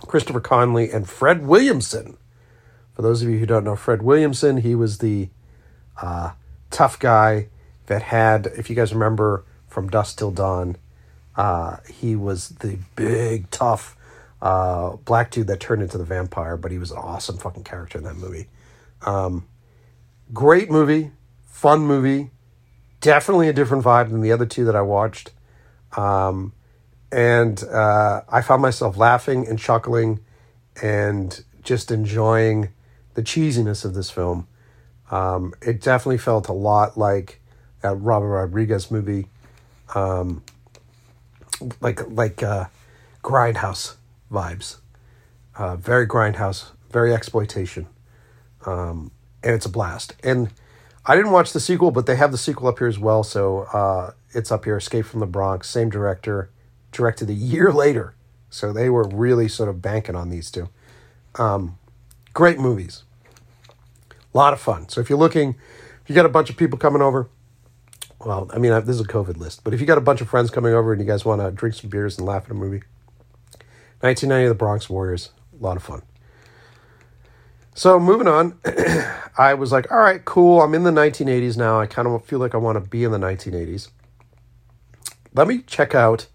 Christopher Conley, and Fred Williamson. For those of you who don't know Fred Williamson, he was the tough guy that had, if you guys remember, From Dusk Till Dawn, he was the big, tough black dude that turned into the vampire, but he was an awesome fucking character in that movie. Great movie, fun movie, definitely a different vibe than the other two that I watched. And I found myself laughing and chuckling and just enjoying the cheesiness of this film. It definitely felt a lot like that Robert Rodriguez movie, like Grindhouse vibes. Very Grindhouse, very exploitation. And it's a blast. And I didn't watch the sequel, but they have the sequel up here as well, so it's up here, Escape from the Bronx, same director, directed a year later. So they were really sort of banking on these two. Great movies. A lot of fun. So if you're looking, if you got a bunch of people coming over, well, I mean, this is a COVID list, but if you got a bunch of friends coming over and you guys want to drink some beers and laugh at a movie, 1990, The Bronx Warriors, a lot of fun. So moving on, I was like, all right, cool. I'm in the 1980s now. I kind of feel like I want to be in the 1980s. Let me check out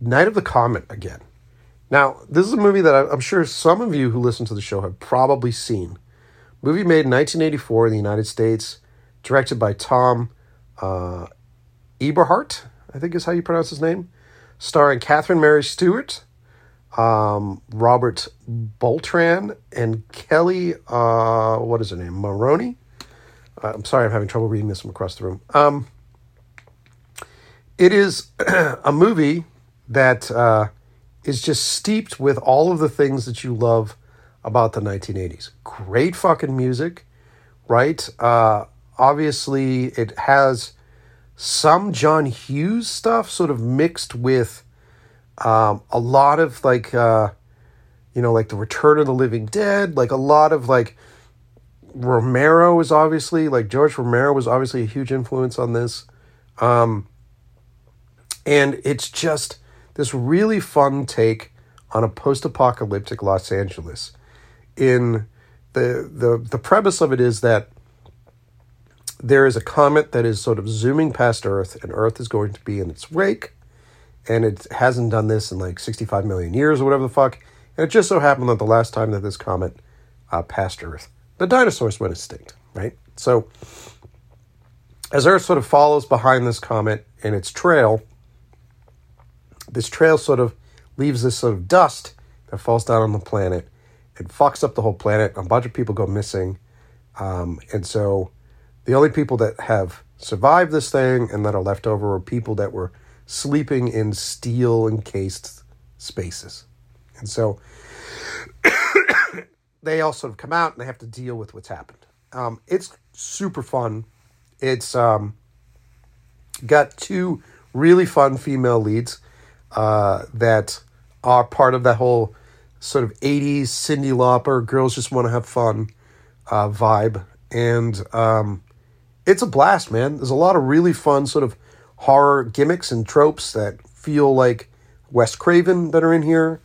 Night of the Comet again. Now, this is a movie that I'm sure some of you who listen to the show have probably seen. Movie made in 1984 in the United States, directed by Tom Eberhardt, I think is how you pronounce his name, starring Catherine Mary Stewart, Robert Boltran, and Kelly, what is her name, Maroney? I'm sorry, I'm having trouble reading this from across the room. It is a movie that is just steeped with all of the things that you love about the 1980s. Great fucking music, right? Obviously, it has some John Hughes stuff sort of mixed with a lot of, like, like The Return of the Living Dead, like a lot of, like, Romero is obviously, like, George Romero was obviously a huge influence on this. And it's just this really fun take on a post-apocalyptic Los Angeles. In the premise of it is that there is a comet that is sort of zooming past Earth, and Earth is going to be in its wake, and it hasn't done this in like 65 million years or whatever the fuck, and it just so happened that the last time that this comet passed Earth, the dinosaurs went extinct, right? So as Earth sort of follows behind this comet and its trail, this trail sort of leaves this sort of dust that falls down on the planet and fucks up the whole planet. A bunch of people go missing. And so the only people that have survived this thing and that are left over are people that were sleeping in steel-encased spaces. And so they all sort of come out and they have to deal with what's happened. It's super fun. It's got two really fun female leads that are part of that whole sort of 80s Cyndi Lauper, girls just want to have fun vibe. And it's a blast, man. There's a lot of really fun sort of horror gimmicks and tropes that feel like Wes Craven that are in here.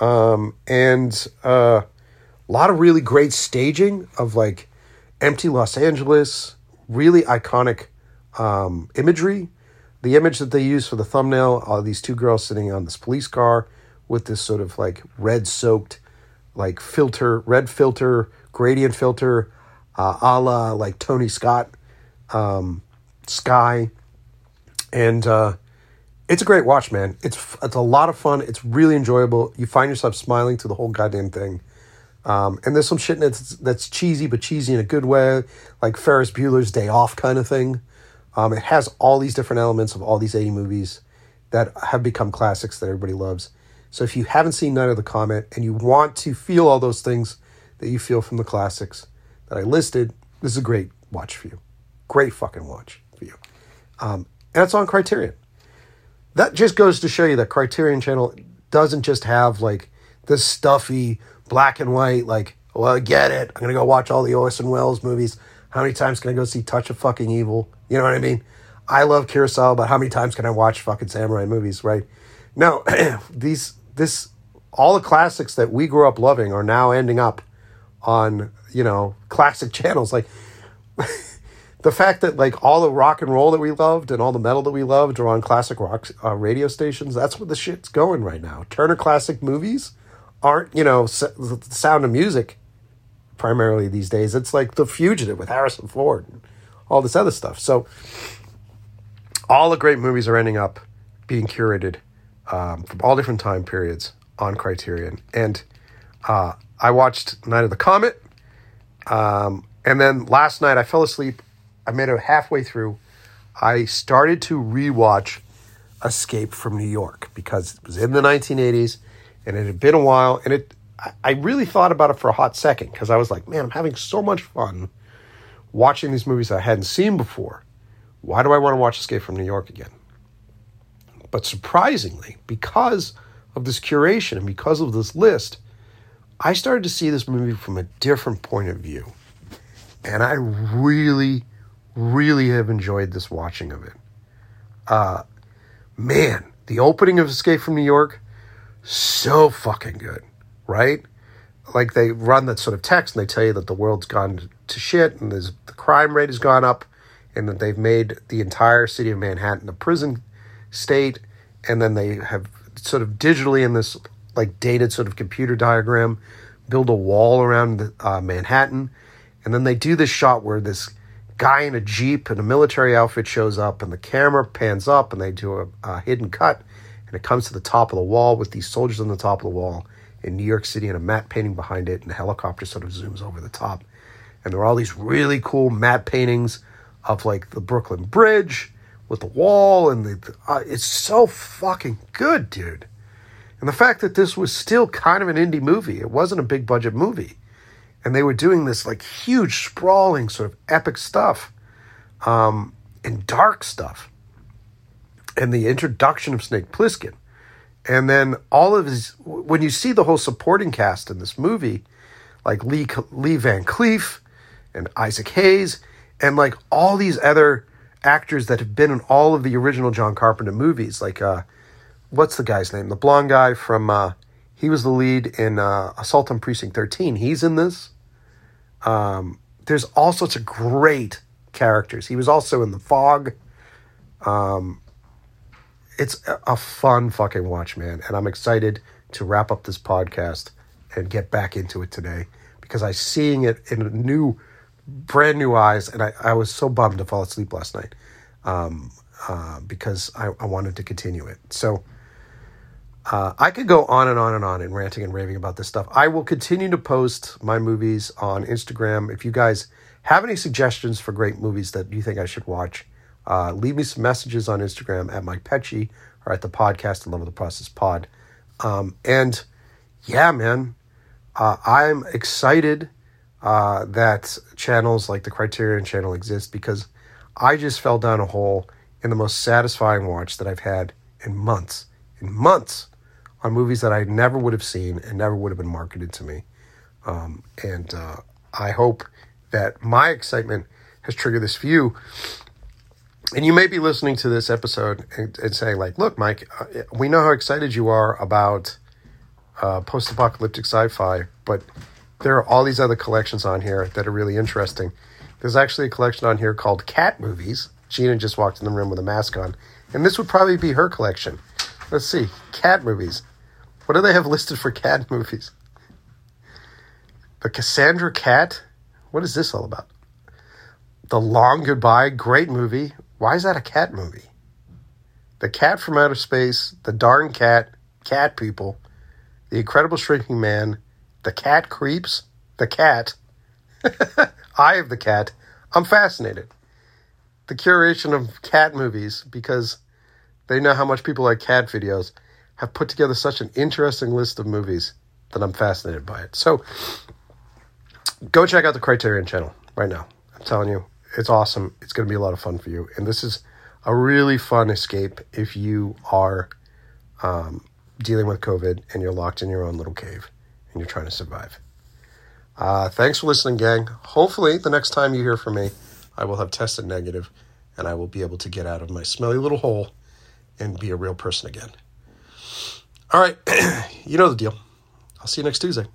And a lot of really great staging of like empty Los Angeles, really iconic imagery. The image that they use for the thumbnail are these two girls sitting on this police car with this sort of like red soaked, like filter, red filter, gradient filter, a la like Tony Scott, sky. And it's a great watch, man. It's a lot of fun. It's really enjoyable. You find yourself smiling through the whole goddamn thing. And there's some shit that's cheesy, but cheesy in a good way, like Ferris Bueller's Day Off kind of thing. It has all these different elements of all these 80 movies that have become classics that everybody loves. So if you haven't seen Night of the Comet and you want to feel all those things that you feel from the classics that I listed, this is a great watch for you. Great fucking watch for you. And it's on Criterion. That just goes to show you that Criterion Channel doesn't just have like this stuffy black and white, like, well, get it. I'm going to go watch all the Orson Welles movies. How many times can I go see Touch of Fucking Evil? You know what I mean? I love Kurosawa, but how many times can I watch fucking samurai movies, right? No, all the classics that we grew up loving are now ending up on, you know, classic channels. Like, the fact that, like, all the rock and roll that we loved and all the metal that we loved are on classic rock radio stations, that's where the shit's going right now. Turner Classic Movies aren't, you know, Sound of Music primarily these days. It's like The Fugitive with Harrison Ford and all this other stuff. So all the great movies are ending up being curated from all different time periods on Criterion. And I watched Night of the Comet. And then last night I fell asleep. I made it halfway through. I started to rewatch Escape from New York because it was in the 1980s and it had been a while. And I really thought about it for a hot second because I was like, man, I'm having so much fun watching these movies I hadn't seen before. Why do I want to watch Escape from New York again? But surprisingly, because of this curation and because of this list, I started to see this movie from a different point of view. And I really, really have enjoyed this watching of it. Man, the opening of Escape from New York, so fucking good, right? Like they run that sort of text and they tell you that the world's gone to shit and the crime rate has gone up and that they've made the entire city of Manhattan a prison state, and then they have sort of digitally in this like dated sort of computer diagram build a wall around Manhattan, and then they do this shot where this guy in a Jeep and a military outfit shows up and the camera pans up and they do a hidden cut and it comes to the top of the wall with these soldiers on the top of the wall in New York City and a matte painting behind it, and the helicopter sort of zooms over the top, and there are all these really cool matte paintings of like the Brooklyn Bridge with the wall, and it's so fucking good, dude. And the fact that this was still kind of an indie movie, it wasn't a big budget movie, and they were doing this like huge sprawling sort of epic stuff, and dark stuff, and the introduction of Snake Plissken, and then all of his, when you see the whole supporting cast in this movie, like Lee Van Cleef and Isaac Hayes and like all these other actors that have been in all of the original John Carpenter movies. Like, what's the guy's name? The blonde guy from, he was the lead in Assault on Precinct 13. He's in this. There's all sorts of great characters. He was also in The Fog. It's a fun fucking watch, man. And I'm excited to wrap up this podcast and get back into it today because I'm seeing it in new, brand new eyes. And I was so bummed to fall asleep last night because I wanted to continue it. So I could go on and on and on and ranting and raving about this stuff. I will continue to post my movies on Instagram. If you guys have any suggestions for great movies that you think I should watch, leave me some messages on Instagram at Mike Pecci or at the podcast, In Love With The Process Pod. And yeah, man, I'm excited that channels like the Criterion channel exist because I just fell down a hole in the most satisfying watch that I've had in months on movies that I never would have seen and never would have been marketed to me. And I hope that my excitement has triggered this view. And you may be listening to this episode and saying, like, look, Mike, we know how excited you are about post-apocalyptic sci-fi, but there are all these other collections on here that are really interesting. There's actually a collection on here called Cat Movies. Gina just walked in the room with a mask on, and this would probably be her collection. Let's see, Cat Movies. What do they have listed for cat movies? The Cassandra Cat? What is this all about? The Long Goodbye, great movie. Why is that a cat movie? The Cat from Outer Space, The Darn Cat, Cat People, The Incredible Shrinking Man, The Cat Creeps, The Cat, Eye of the Cat. I'm fascinated. The curation of cat movies, because they know how much people like cat videos, have put together such an interesting list of movies that I'm fascinated by it. So go check out the Criterion channel right now. I'm telling you. It's awesome. It's going to be a lot of fun for you. And this is a really fun escape if you are dealing with COVID and you're locked in your own little cave and you're trying to survive. Thanks for listening, gang. Hopefully, the next time you hear from me, I will have tested negative and I will be able to get out of my smelly little hole and be a real person again. All right. You know the deal. I'll see you next Tuesday.